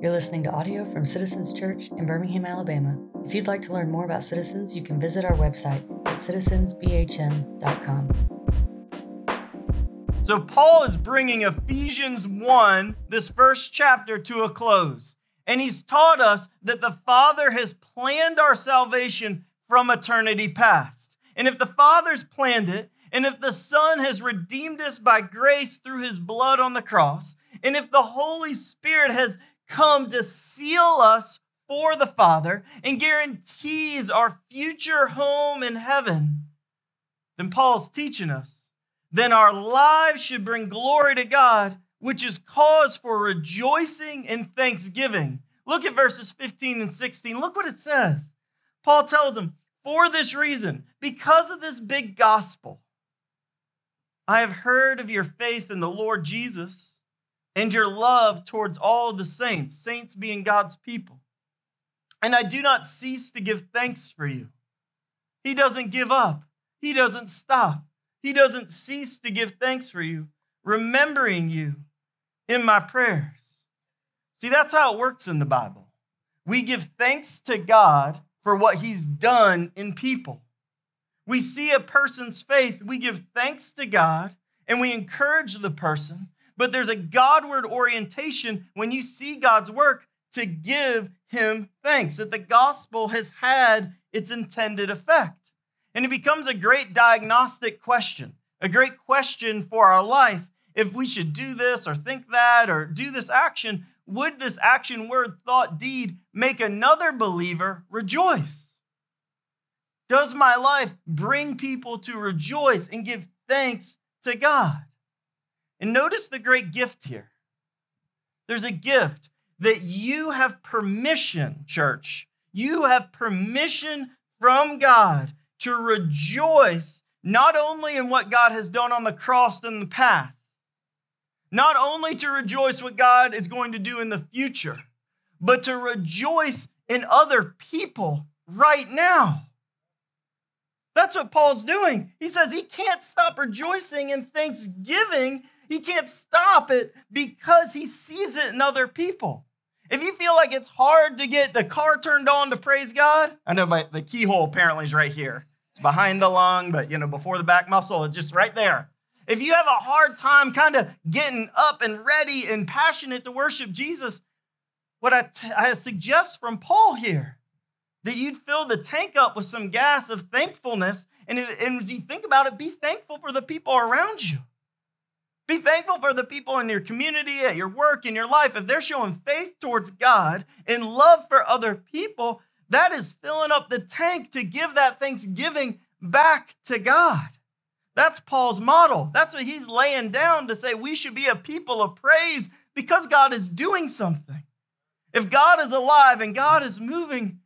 You're listening to audio from Citizens Church in Birmingham, Alabama. If you'd like to learn more about Citizens, you can visit our website at citizensbhm.com. So Paul is bringing Ephesians 1, this first chapter, to a close. And he's taught us that the Father has planned our salvation from eternity past. And if the Father's planned it, and if the Son has redeemed us by grace through his blood on the cross, and if the Holy Spirit has come to seal us for the Father and guarantees our future home in heaven, then Paul's teaching us, then our lives should bring glory to God, which is cause for rejoicing and thanksgiving. Look at verses 15 and 16. Look what it says. Paul tells them, for this reason, because of this big gospel, I have heard of your faith in the Lord Jesus and your love towards all the saints, saints being God's people. And I do not cease to give thanks for you. He doesn't give up. He doesn't stop. He doesn't cease to give thanks for you, remembering you in my prayers. See, that's how it works in the Bible. We give thanks to God for what he's done in people. We see a person's faith, we give thanks to God, and we encourage the person, but there's a Godward orientation when you see God's work to give him thanks, that the gospel has had its intended effect. And it becomes a great diagnostic question, a great question for our life. If we should do this or think that or do this action, would this action, word, thought, deed make another believer rejoice? Does my life bring people to rejoice and give thanks to God? And notice the great gift here. There's a gift that you have permission, church. You have permission from God to rejoice not only in what God has done on the cross in the past, not only to rejoice what God is going to do in the future, but to rejoice in other people right now. That's what Paul's doing. He says he can't stop rejoicing in thanksgiving. He can't stop it because he sees it in other people. If you feel like it's hard to get the car turned on to praise God, I know the keyhole apparently is right here. It's behind the lung, but before the back muscle, it's just right there. If you have a hard time kind of getting up and ready and passionate to worship Jesus, what I suggest from Paul here, that you'd fill the tank up with some gas of thankfulness. And as you think about it, be thankful for the people around you. Be thankful for the people in your community, at your work, in your life. If they're showing faith towards God and love for other people, that is filling up the tank to give that thanksgiving back to God. That's Paul's model. That's what he's laying down to say we should be a people of praise because God is doing something. If God is alive and God is moving,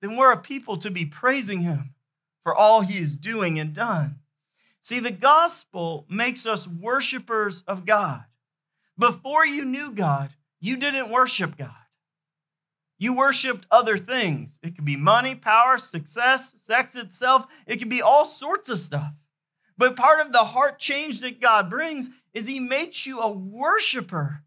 then we're a people to be praising him for all he is doing and done. See, the gospel makes us worshipers of God. Before you knew God, you didn't worship God. You worshiped other things. It could be money, power, success, sex itself. It could be all sorts of stuff. But part of the heart change that God brings is he makes you a worshiper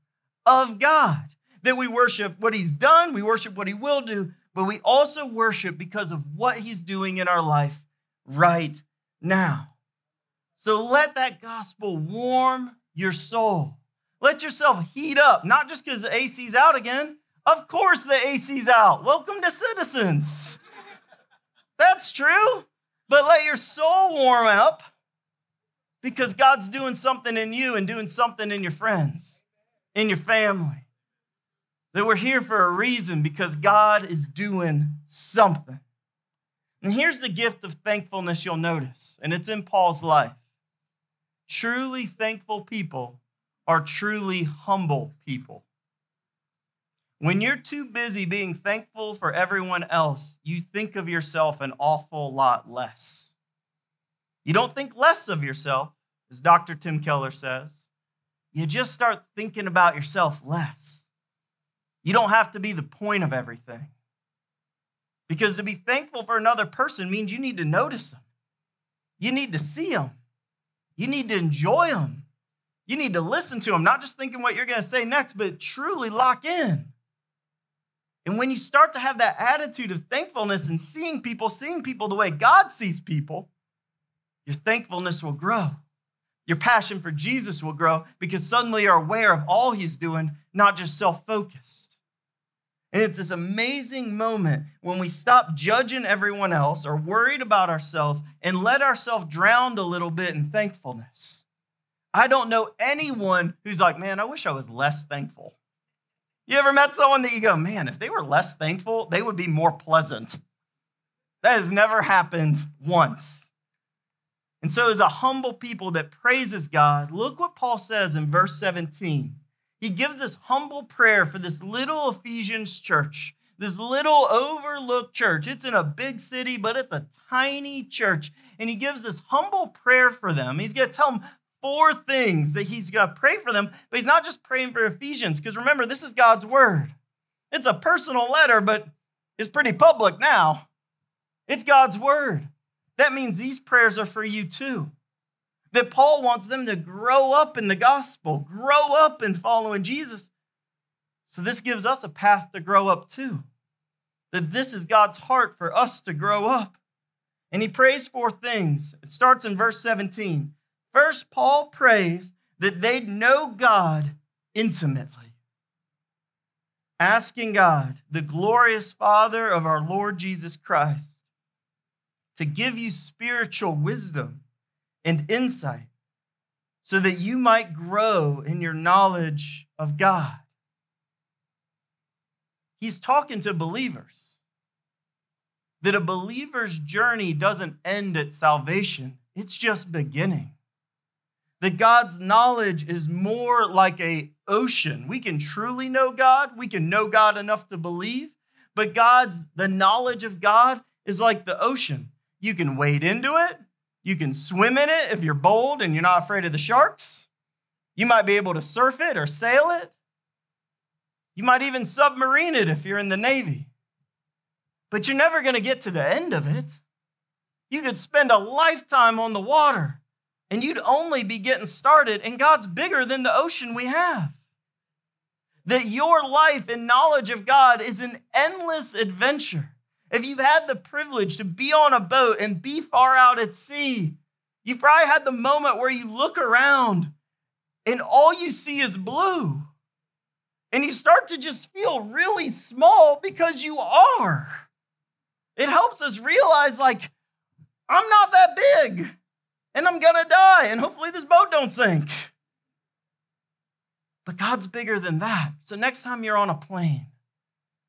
of God. That we worship what he's done, we worship what he will do, but we also worship because of what he's doing in our life right now. So let that gospel warm your soul. Let yourself heat up, not just because the AC's out again. Of course the AC's out. Welcome to Citizens. That's true. But let your soul warm up, because God's doing something in you and doing something in your friends, in your family. That we're here for a reason, because God is doing something. And here's the gift of thankfulness you'll notice, and it's in Paul's life. Truly thankful people are truly humble people. When you're too busy being thankful for everyone else, you think of yourself an awful lot less. You don't think less of yourself, as Dr. Tim Keller says. You just start thinking about yourself less. You don't have to be the point of everything. Because to be thankful for another person means you need to notice them. You need to see them. You need to enjoy them. You need to listen to them, not just thinking what you're going to say next, but truly lock in. And when you start to have that attitude of thankfulness and seeing people the way God sees people, your thankfulness will grow. Your passion for Jesus will grow because suddenly you're aware of all he's doing, not just self-focused. And it's this amazing moment when we stop judging everyone else or worried about ourselves and let ourselves drown a little bit in thankfulness. I don't know anyone who's like, man, I wish I was less thankful. You ever met someone that you go, man, if they were less thankful, they would be more pleasant? That has never happened once. And so as a humble people that praises God, look what Paul says in verse 17. He gives this humble prayer for this little Ephesians church, this little overlooked church. It's in a big city, but it's a tiny church. And he gives this humble prayer for them. He's going to tell them 4 things that he's going to pray for them, but he's not just praying for Ephesians, because remember, this is God's word. It's a personal letter, but it's pretty public now. It's God's word. That means these prayers are for you too. That Paul wants them to grow up in the gospel, grow up in following Jesus. So this gives us a path to grow up too. That this is God's heart for us to grow up. And he prays 4 things. It starts in verse 17. First, Paul prays that they'd know God intimately. Asking God, the glorious Father of our Lord Jesus Christ, to give you spiritual wisdom and insight so that you might grow in your knowledge of God. He's talking to believers. That a believer's journey doesn't end at salvation. It's just beginning. That God's knowledge is more like an ocean. We can truly know God. We can know God enough to believe. But the knowledge of God is like the ocean. You can wade into it. You can swim in it if you're bold and you're not afraid of the sharks. You might be able to surf it or sail it. You might even submarine it if you're in the Navy. But you're never going to get to the end of it. You could spend a lifetime on the water and you'd only be getting started, and God's bigger than the ocean we have. That your life and knowledge of God is an endless adventure. If you've had the privilege to be on a boat and be far out at sea, you've probably had the moment where you look around and all you see is blue. And you start to just feel really small because you are. It helps us realize, like, I'm not that big and I'm gonna die and hopefully this boat don't sink. But God's bigger than that. So next time you're on a plane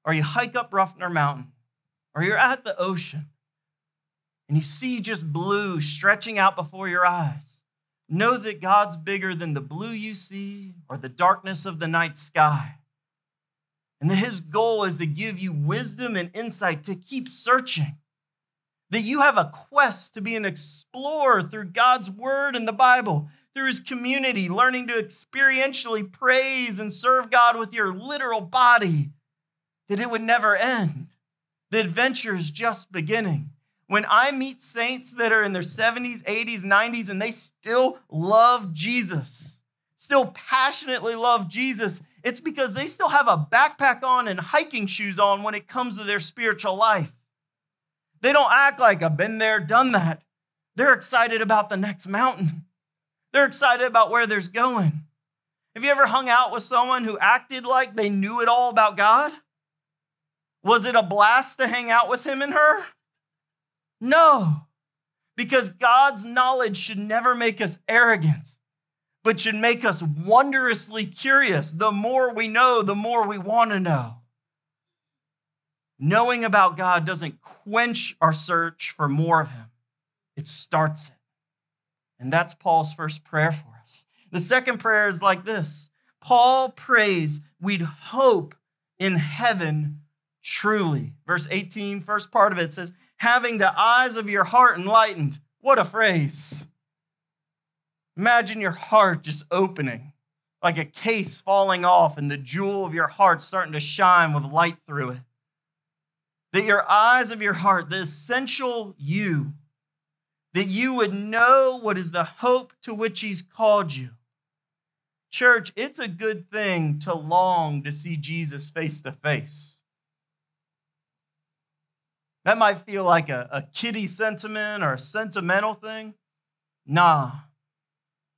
or you hike up Ruffner Mountain, or you're at the ocean and you see just blue stretching out before your eyes, know that God's bigger than the blue you see or the darkness of the night sky. And that his goal is to give you wisdom and insight to keep searching. That you have a quest to be an explorer through God's word and the Bible, through his community, learning to experientially praise and serve God with your literal body, that it would never end. The adventure is just beginning. When I meet saints that are in their 70s, 80s, 90s, and they still love Jesus, still passionately love Jesus, it's because they still have a backpack on and hiking shoes on when it comes to their spiritual life. They don't act like, I've been there, done that. They're excited about the next mountain. They're excited about where they're going. Have you ever hung out with someone who acted like they knew it all about God? Was it a blast to hang out with him and her? No, because God's knowledge should never make us arrogant, but should make us wondrously curious. The more we know, the more we want to know. Knowing about God doesn't quench our search for more of him. It starts it. And that's Paul's first prayer for us. The second prayer is like this. Paul prays we'd hope in heaven truly. Verse 18, first part of it says, having the eyes of your heart enlightened. What a phrase. Imagine your heart just opening, like a case falling off and the jewel of your heart starting to shine with light through it. That your eyes of your heart, the essential you, that you would know what is the hope to which he's called you. Church, it's a good thing to long to see Jesus face to face. That might feel like a kiddie sentiment or a sentimental thing. Nah,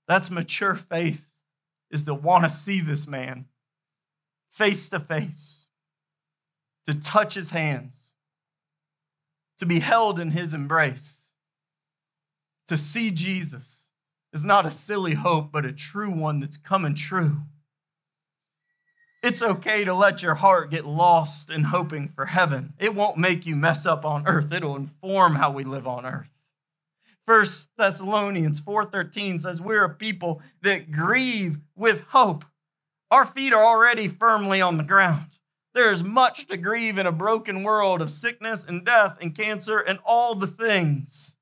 that's mature faith, is to want to see this man face to face, to touch his hands, to be held in his embrace. To see Jesus is not a silly hope, but a true one that's coming true. It's okay to let your heart get lost in hoping for heaven. It won't make you mess up on earth. It'll inform how we live on earth. 1 Thessalonians 4:13 says we're a people that grieve with hope. Our feet are already firmly on the ground. There is much to grieve in a broken world of sickness and death and cancer and all the things.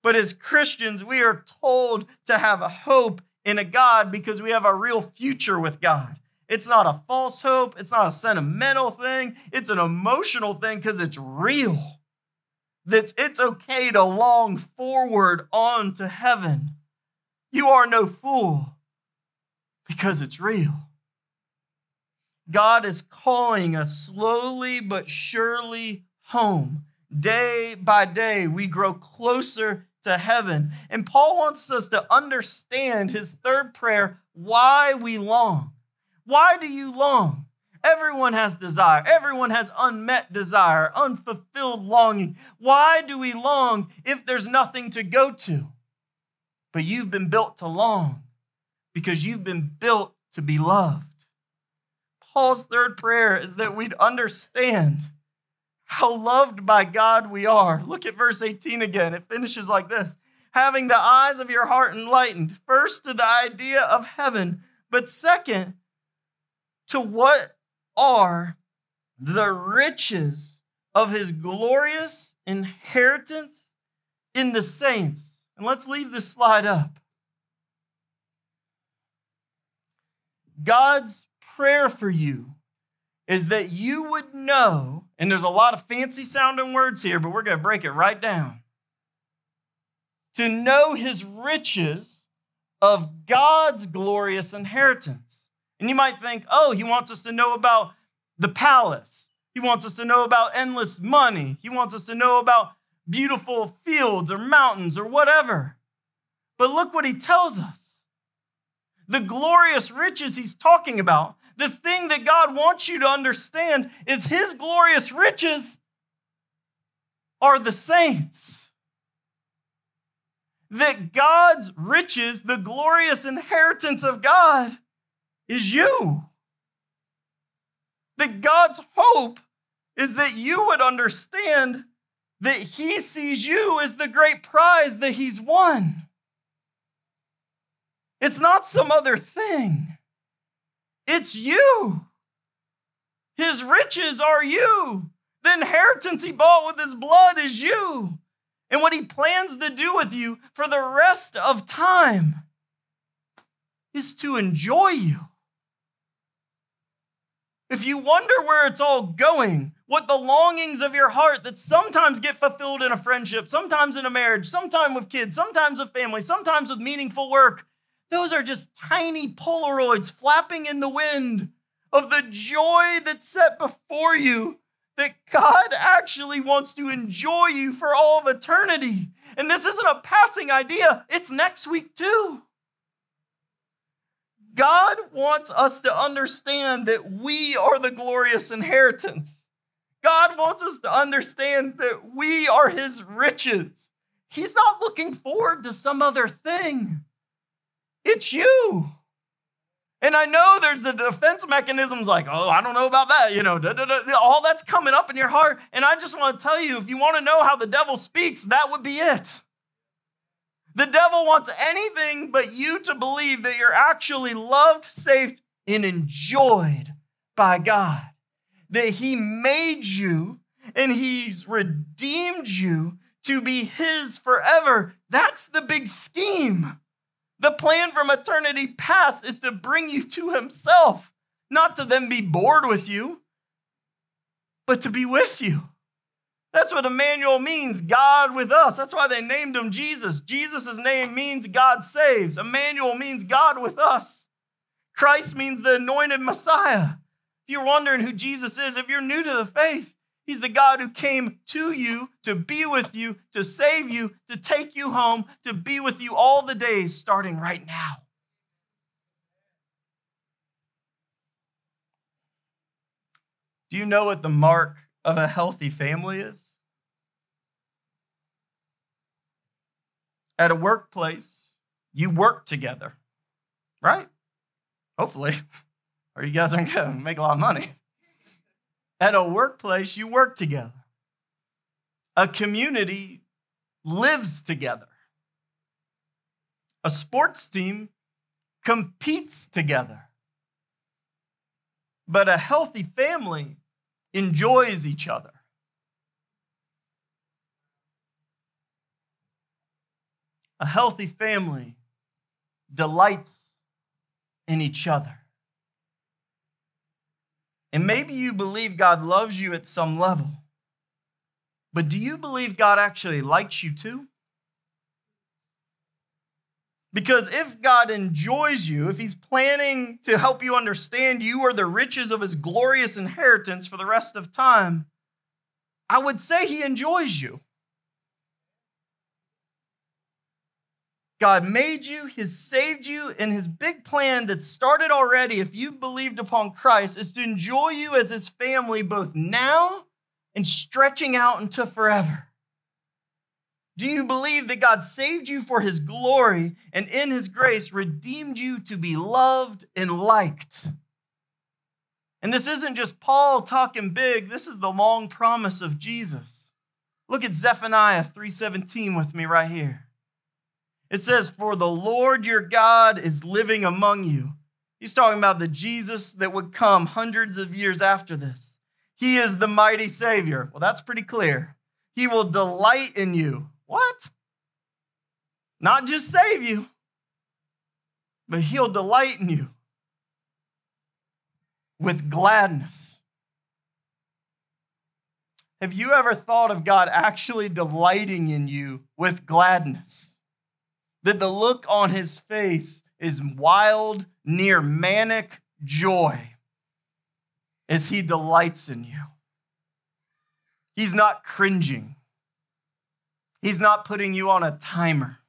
But as Christians, we are told to have a hope in a God because we have a real future with God. It's not a false hope. It's not a sentimental thing. It's an emotional thing because it's real. That it's okay to long forward on to heaven. You are no fool because it's real. God is calling us slowly but surely home. Day by day, we grow closer to heaven. And Paul wants us to understand his third prayer, why we long. Why do you long? Everyone has desire. Everyone has unmet desire, unfulfilled longing. Why do we long if there's nothing to go to? But you've been built to long because you've been built to be loved. Paul's third prayer is that we'd understand how loved by God we are. Look at verse 18 again. It finishes like this. Having the eyes of your heart enlightened, first to the idea of heaven, but second, to what are the riches of his glorious inheritance in the saints? And let's leave this slide up. God's prayer for you is that you would know, and there's a lot of fancy sounding words here, but we're going to break it right down. To know his riches of God's glorious inheritance. And you might think, oh, he wants us to know about the palace. He wants us to know about endless money. He wants us to know about beautiful fields or mountains or whatever. But look what he tells us. The glorious riches he's talking about, the thing that God wants you to understand is his glorious riches are the saints. That God's riches, the glorious inheritance of God, is you. That God's hope is that you would understand that he sees you as the great prize that he's won. It's not some other thing. It's you. His riches are you. The inheritance he bought with his blood is you. And what he plans to do with you for the rest of time is to enjoy you. If you wonder where it's all going, what the longings of your heart that sometimes get fulfilled in a friendship, sometimes in a marriage, sometimes with kids, sometimes with family, sometimes with meaningful work, those are just tiny Polaroids flapping in the wind of the joy that's set before you, that God actually wants to enjoy you for all of eternity. And this isn't a passing idea. It's next week too. God wants us to understand that we are the glorious inheritance. God wants us to understand that we are his riches. He's not looking forward to some other thing. It's you. And I know there's the defense mechanisms like, oh, I don't know about that. All that's coming up in your heart. And I just want to tell you, if you want to know how the devil speaks, that would be it. The devil wants anything but you to believe that you're actually loved, saved, and enjoyed by God. That he made you and he's redeemed you to be his forever. That's the big scheme. The plan from eternity past is to bring you to himself, not to then be bored with you, but to be with you. That's what Emmanuel means, God with us. That's why they named him Jesus. Jesus' name means God saves. Emmanuel means God with us. Christ means the anointed Messiah. If you're wondering who Jesus is, if you're new to the faith, He's the God who came to you, to be with you, to save you, to take you home, to be with you all the days, starting right now. Do you know what the mark of a healthy family is? At a workplace, you work together, right? Hopefully, or you guys aren't going to make a lot of money. At a workplace, you work together. A community lives together. A sports team competes together. But a healthy family enjoys each other. A healthy family delights in each other. And maybe you believe God loves you at some level, but do you believe God actually likes you too? Because if God enjoys you, if he's planning to help you understand you are the riches of his glorious inheritance for the rest of time, I would say he enjoys you. God made you, he's saved you, and his big plan that started already, if you've believed upon Christ, is to enjoy you as his family both now and stretching out into forever. Do you believe that God saved you for his glory and in his grace redeemed you to be loved and liked? And this isn't just Paul talking big. This is the long promise of Jesus. Look at Zephaniah 3:17 with me right here. It says, "For the Lord your God is living among you." He's talking about the Jesus that would come hundreds of years after this. "He is the mighty Savior." Well, that's pretty clear. "He will delight in you." What? Not just save you, but he'll delight in you with gladness. Have you ever thought of God actually delighting in you with gladness? That the look on his face is wild, near manic joy as he delights in you. He's not cringing. He's not putting you on a timer.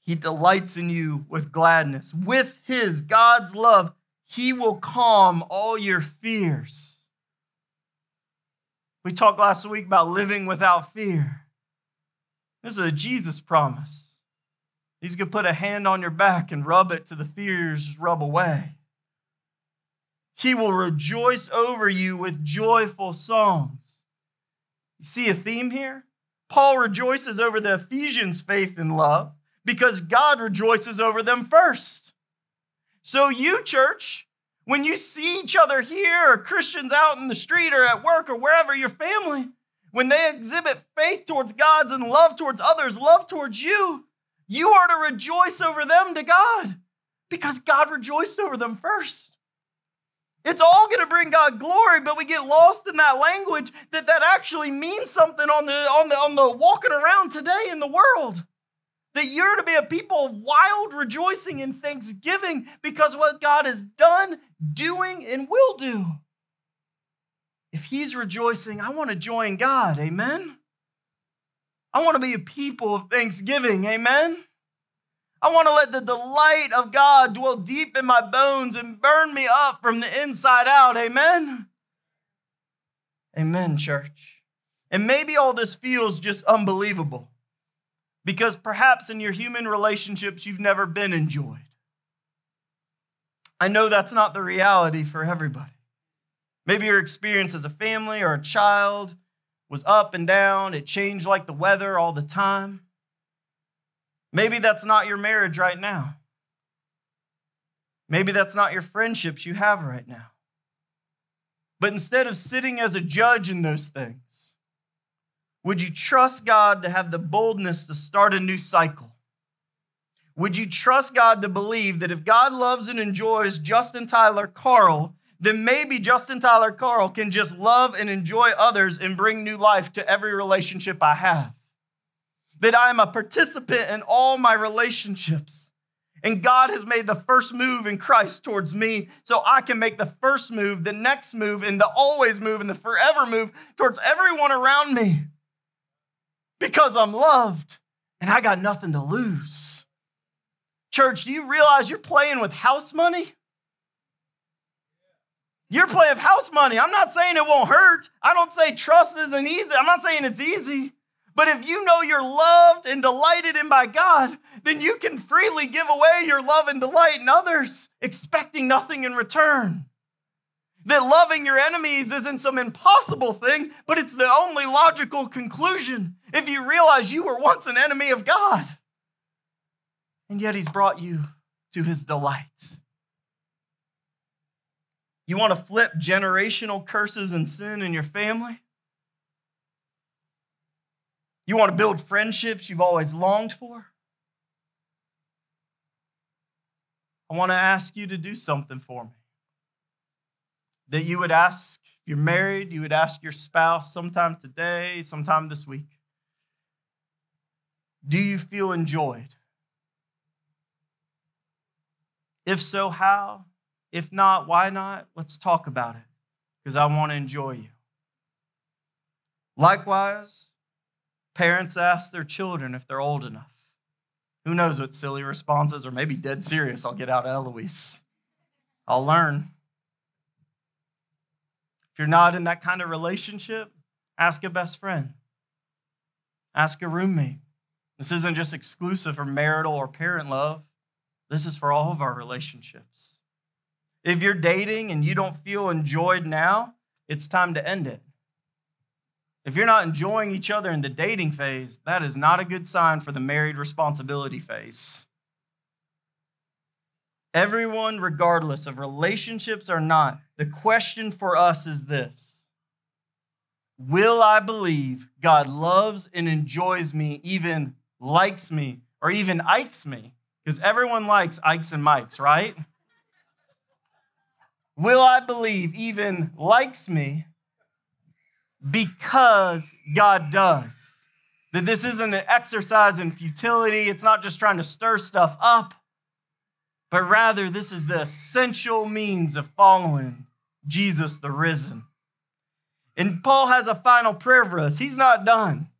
He delights in you with gladness. With his, God's love, he will calm all your fears. We talked last week about living without fear. This is a Jesus promise. He's going to put a hand on your back and rub it till the fears rub away. He will rejoice over you with joyful songs. You see a theme here? Paul rejoices over the Ephesians' faith and love because God rejoices over them first. So you, church, when you see each other here or Christians out in the street or at work or wherever, your family, when they exhibit faith towards God and love towards others, love towards you, you are to rejoice over them to God because God rejoiced over them first. It's all going to bring God glory, but we get lost in that language that actually means something on the walking around today in the world. That you're to be a people of wild rejoicing and thanksgiving because what God has done, doing, and will do. If he's rejoicing, I want to join God, amen? I want to be a people of thanksgiving, amen? I want to let the delight of God dwell deep in my bones and burn me up from the inside out. Amen? Amen, church. And maybe all this feels just unbelievable because perhaps in your human relationships, you've never been enjoyed. I know that's not the reality for everybody. Maybe your experience as a family or a child was up and down. It changed like the weather all the time. Maybe that's not your marriage right now. Maybe that's not your friendships you have right now. But instead of sitting as a judge in those things, would you trust God to have the boldness to start a new cycle? Would you trust God to believe that if God loves and enjoys Justin Tyler Carl, then maybe Justin Tyler Carl can just love and enjoy others and bring new life to every relationship I have? That I am a participant in all my relationships. And God has made the first move in Christ towards me, so I can make the first move, the next move, and the always move, and the forever move towards everyone around me. Because I'm loved, and I got nothing to lose. Church, do you realize you're playing with house money? You're playing with house money. I'm not saying it won't hurt. I don't say trust isn't easy. I'm not saying it's easy. But if you know you're loved and delighted in by God, then you can freely give away your love and delight in others, expecting nothing in return. That loving your enemies isn't some impossible thing, but it's the only logical conclusion if you realize you were once an enemy of God. And yet he's brought you to his delight. You want to flip generational curses and sin in your family? You want to build friendships you've always longed for? I want to ask you to do something for me. That you would ask, if you're married, you would ask your spouse sometime today, sometime this week. Do you feel enjoyed? If so, how? If not, why not? Let's talk about it, because I want to enjoy you. Likewise, parents ask their children if they're old enough. Who knows what silly responses, or maybe dead serious. I'll get out of Eloise. I'll learn. If you're not in that kind of relationship, ask a best friend. Ask a roommate. This isn't just exclusive for marital or parent love. This is for all of our relationships. If you're dating and you don't feel enjoyed now, it's time to end it. If you're not enjoying each other in the dating phase, that is not a good sign for the married responsibility phase. Everyone, regardless of relationships or not, the question for us is this: will I believe God loves and enjoys me, even likes me, or even Ikes me? Because everyone likes Ikes and Mikes, right? Will I believe even likes me? Because God does. That this isn't an exercise in futility. It's not just trying to stir stuff up, but rather this is the essential means of following Jesus the risen. And Paul has a final prayer for us. He's not done.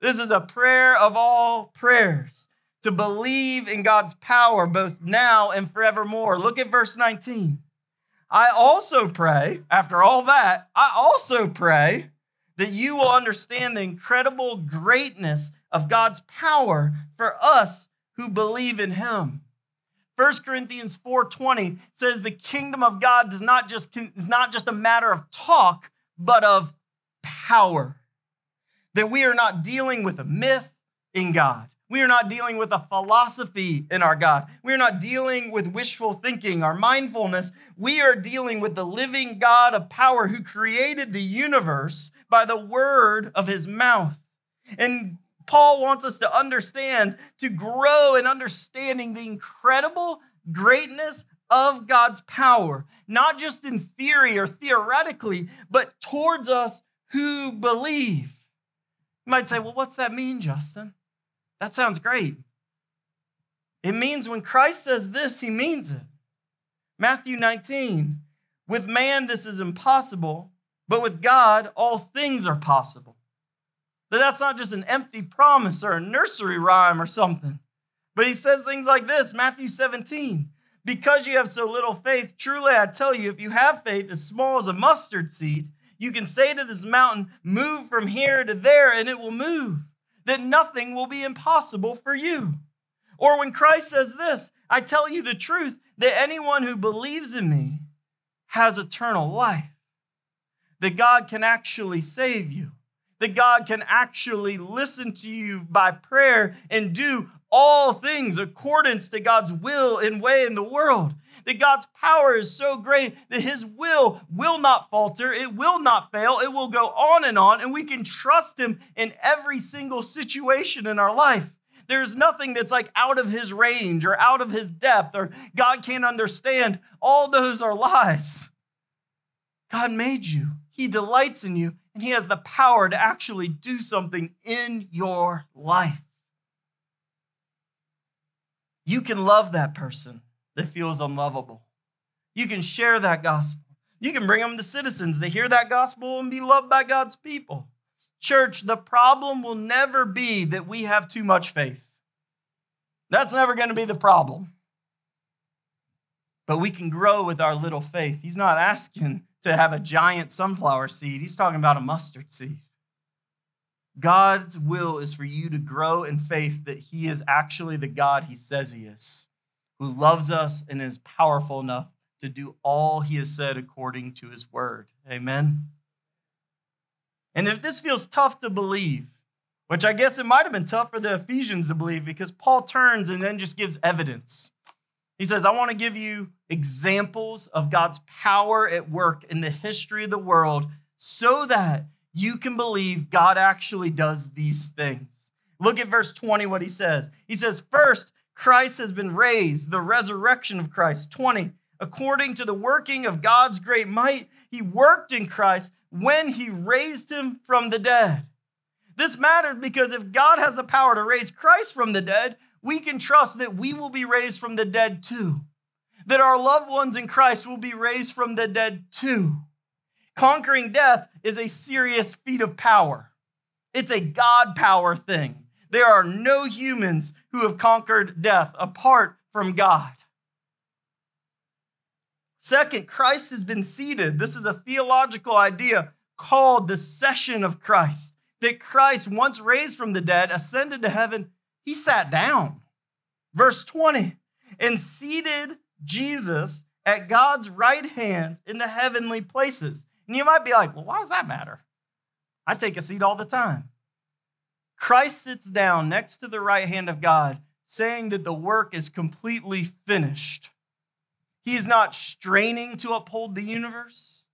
This is a prayer of all prayers, to believe in God's power both now and forevermore. Look at verse 19. I also pray, after all that, I also pray that you will understand the incredible greatness of God's power for us who believe in him. 1 Corinthians 4:20 says the kingdom of God is not just a matter of talk, but of power. That we are not dealing with a myth in God. We are not dealing with a philosophy in our God. We are not dealing with wishful thinking or mindfulness. We are dealing with the living God of power who created the universe by the word of his mouth. And Paul wants us to understand, to grow in understanding the incredible greatness of God's power, not just in theory or theoretically, but towards us who believe. You might say, well, what's that mean, Justin? That sounds great. It means when Christ says this, he means it. Matthew 19, with man this is impossible, but with God all things are possible. But that's not just an empty promise or a nursery rhyme or something. But he says things like this, Matthew 17, because you have so little faith, truly I tell you, if you have faith as small as a mustard seed, you can say to this mountain, move from here to there, and it will move. That nothing will be impossible for you. Or when Christ says this, I tell you the truth, that anyone who believes in me has eternal life. That God can actually save you. That God can actually listen to you by prayer and do all things according to God's will and way in the world. That God's power is so great that his will not falter. It will not fail. It will go on. And we can trust him in every single situation in our life. There's nothing that's like out of his range or out of his depth or God can't understand. All those are lies. God made you. He delights in you. And he has the power to actually do something in your life. You can love that person that feels unlovable. You can share that gospel. You can bring them to Citizens. They hear that gospel and be loved by God's people. Church, the problem will never be that we have too much faith. That's never going to be the problem. But we can grow with our little faith. He's not asking to have a giant sunflower seed. He's talking about a mustard seed. God's will is for you to grow in faith that he is actually the God he says he is, who loves us and is powerful enough to do all he has said according to his word. Amen. And if this feels tough to believe, which I guess it might have been tough for the Ephesians to believe, because Paul turns and then just gives evidence. He says, I want to give you examples of God's power at work in the history of the world so that you can believe God actually does these things. Look at verse 20, what he says. He says, first, Christ has been raised, the resurrection of Christ. 20, according to the working of God's great might, he worked in Christ when he raised him from the dead. This matters because if God has the power to raise Christ from the dead, we can trust that we will be raised from the dead too. That our loved ones in Christ will be raised from the dead too. Conquering death is a serious feat of power. It's a God power thing. There are no humans who have conquered death apart from God. Second, Christ has been seated. This is a theological idea called the session of Christ. That Christ, once raised from the dead, ascended to heaven. He sat down, verse 20, and seated Jesus at God's right hand in the heavenly places. And you might be like, well, why does that matter? I take a seat all the time. Christ sits down next to the right hand of God, saying that the work is completely finished. He is not straining to uphold the universe.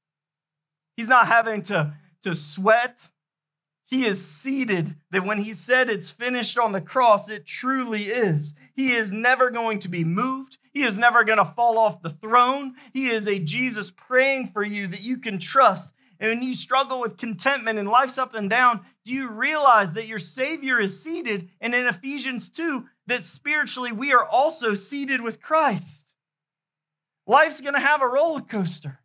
He's not having to sweat. He is seated, that when he said it's finished on the cross, it truly is. He is never going to be moved. He is never going to fall off the throne. He is a Jesus praying for you that you can trust. And when you struggle with contentment and life's up and down, do you realize that your Savior is seated? And in Ephesians 2, that spiritually we are also seated with Christ. Life's going to have a roller coaster.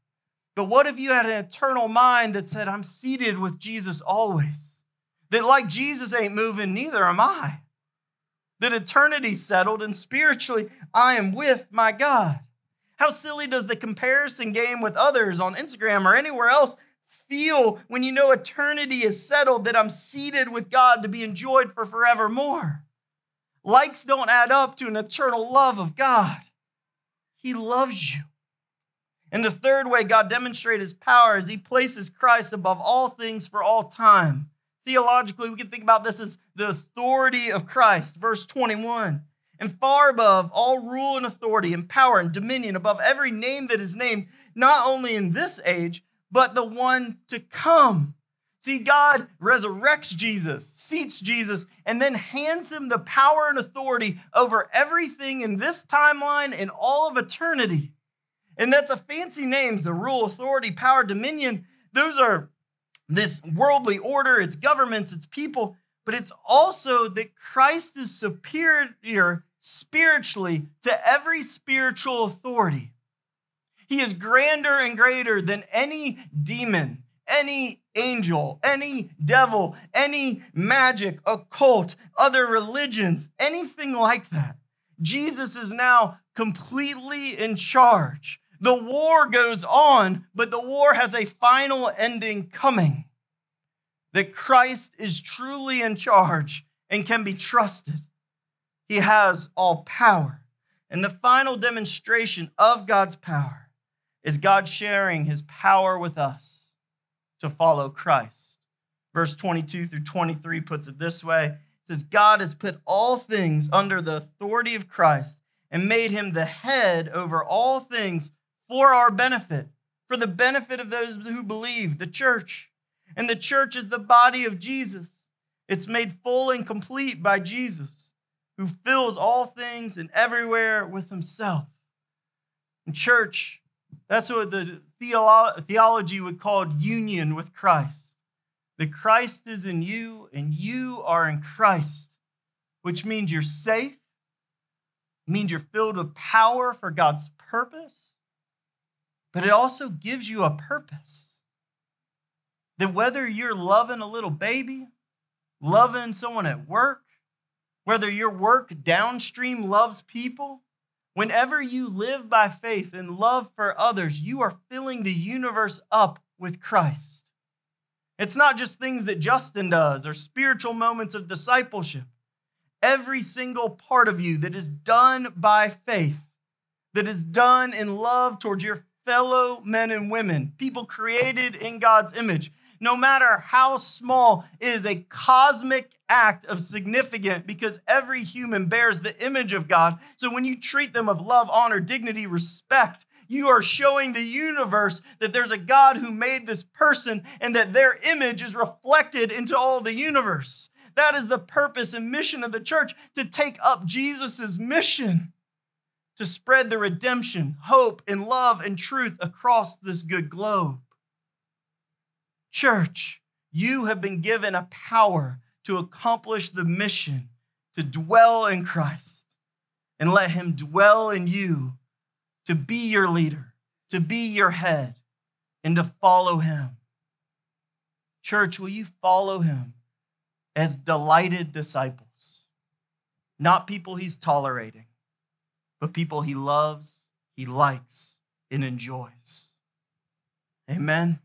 But what if you had an eternal mind that said, I'm seated with Jesus always? That like Jesus ain't moving, neither am I. That eternity's settled and spiritually I am with my God. How silly does the comparison game with others on Instagram or anywhere else feel when you know eternity is settled, that I'm seated with God to be enjoyed for forevermore? Likes don't add up to an eternal love of God. He loves you. And the third way God demonstrated his power is he places Christ above all things for all time. Theologically, we can think about this as the authority of Christ, verse 21. And far above all rule and authority and power and dominion, above every name that is named, not only in this age, but the one to come. See, God resurrects Jesus, seats Jesus, and then hands him the power and authority over everything in this timeline and all of eternity. And that's a fancy names, the rule, authority, power, dominion. Those are this worldly order, its governments, its people, but it's also that Christ is superior spiritually to every spiritual authority. He is grander and greater than any demon, any angel, any devil, any magic, occult, other religions, anything like that. Jesus is now completely in charge. The war goes on, but the war has a final ending coming. That Christ is truly in charge and can be trusted. He has all power. And the final demonstration of God's power is God sharing his power with us to follow Christ. Verse 22 through 23 puts it this way. It says, God has put all things under the authority of Christ and made him the head over all things for our benefit, for the benefit of those who believe, the church. And the church is the body of Jesus. It's made full and complete by Jesus, who fills all things and everywhere with himself. And church, that's what the theology would call union with Christ. That Christ is in you and you are in Christ, which means you're safe, It means you're filled with power for God's purpose, but it also gives you a purpose. That whether you're loving a little baby, loving someone at work, whether your work downstream loves people, whenever you live by faith and love for others, you are filling the universe up with Christ. It's not just things that Justin does or spiritual moments of discipleship. Every single part of you that is done by faith, that is done in love towards your fellow men and women, people created in God's image, no matter how small, it is a cosmic act of significance because every human bears the image of God. So when you treat them of love, honor, dignity, respect, you are showing the universe that there's a God who made this person and that their image is reflected into all the universe. That is the purpose and mission of the church, to take up Jesus's mission, to spread the redemption, hope, and love and truth across this good globe. Church, you have been given a power to accomplish the mission, to dwell in Christ and let him dwell in you, to be your leader, to be your head, and to follow him. Church, will you follow him as delighted disciples? Not people he's tolerating, but people he loves, he likes, and enjoys. Amen.